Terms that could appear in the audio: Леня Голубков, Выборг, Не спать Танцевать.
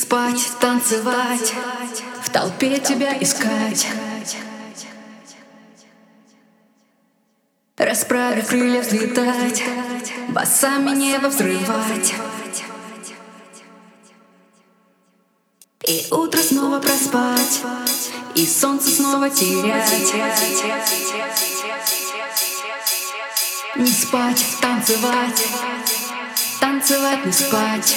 спать, танцевать, в толпе тебя искать. Расправив крылья взлетать, басами небо взрывать. И утро снова проспать, и солнце снова терять. Не спать, танцевать, танцевать, не спать.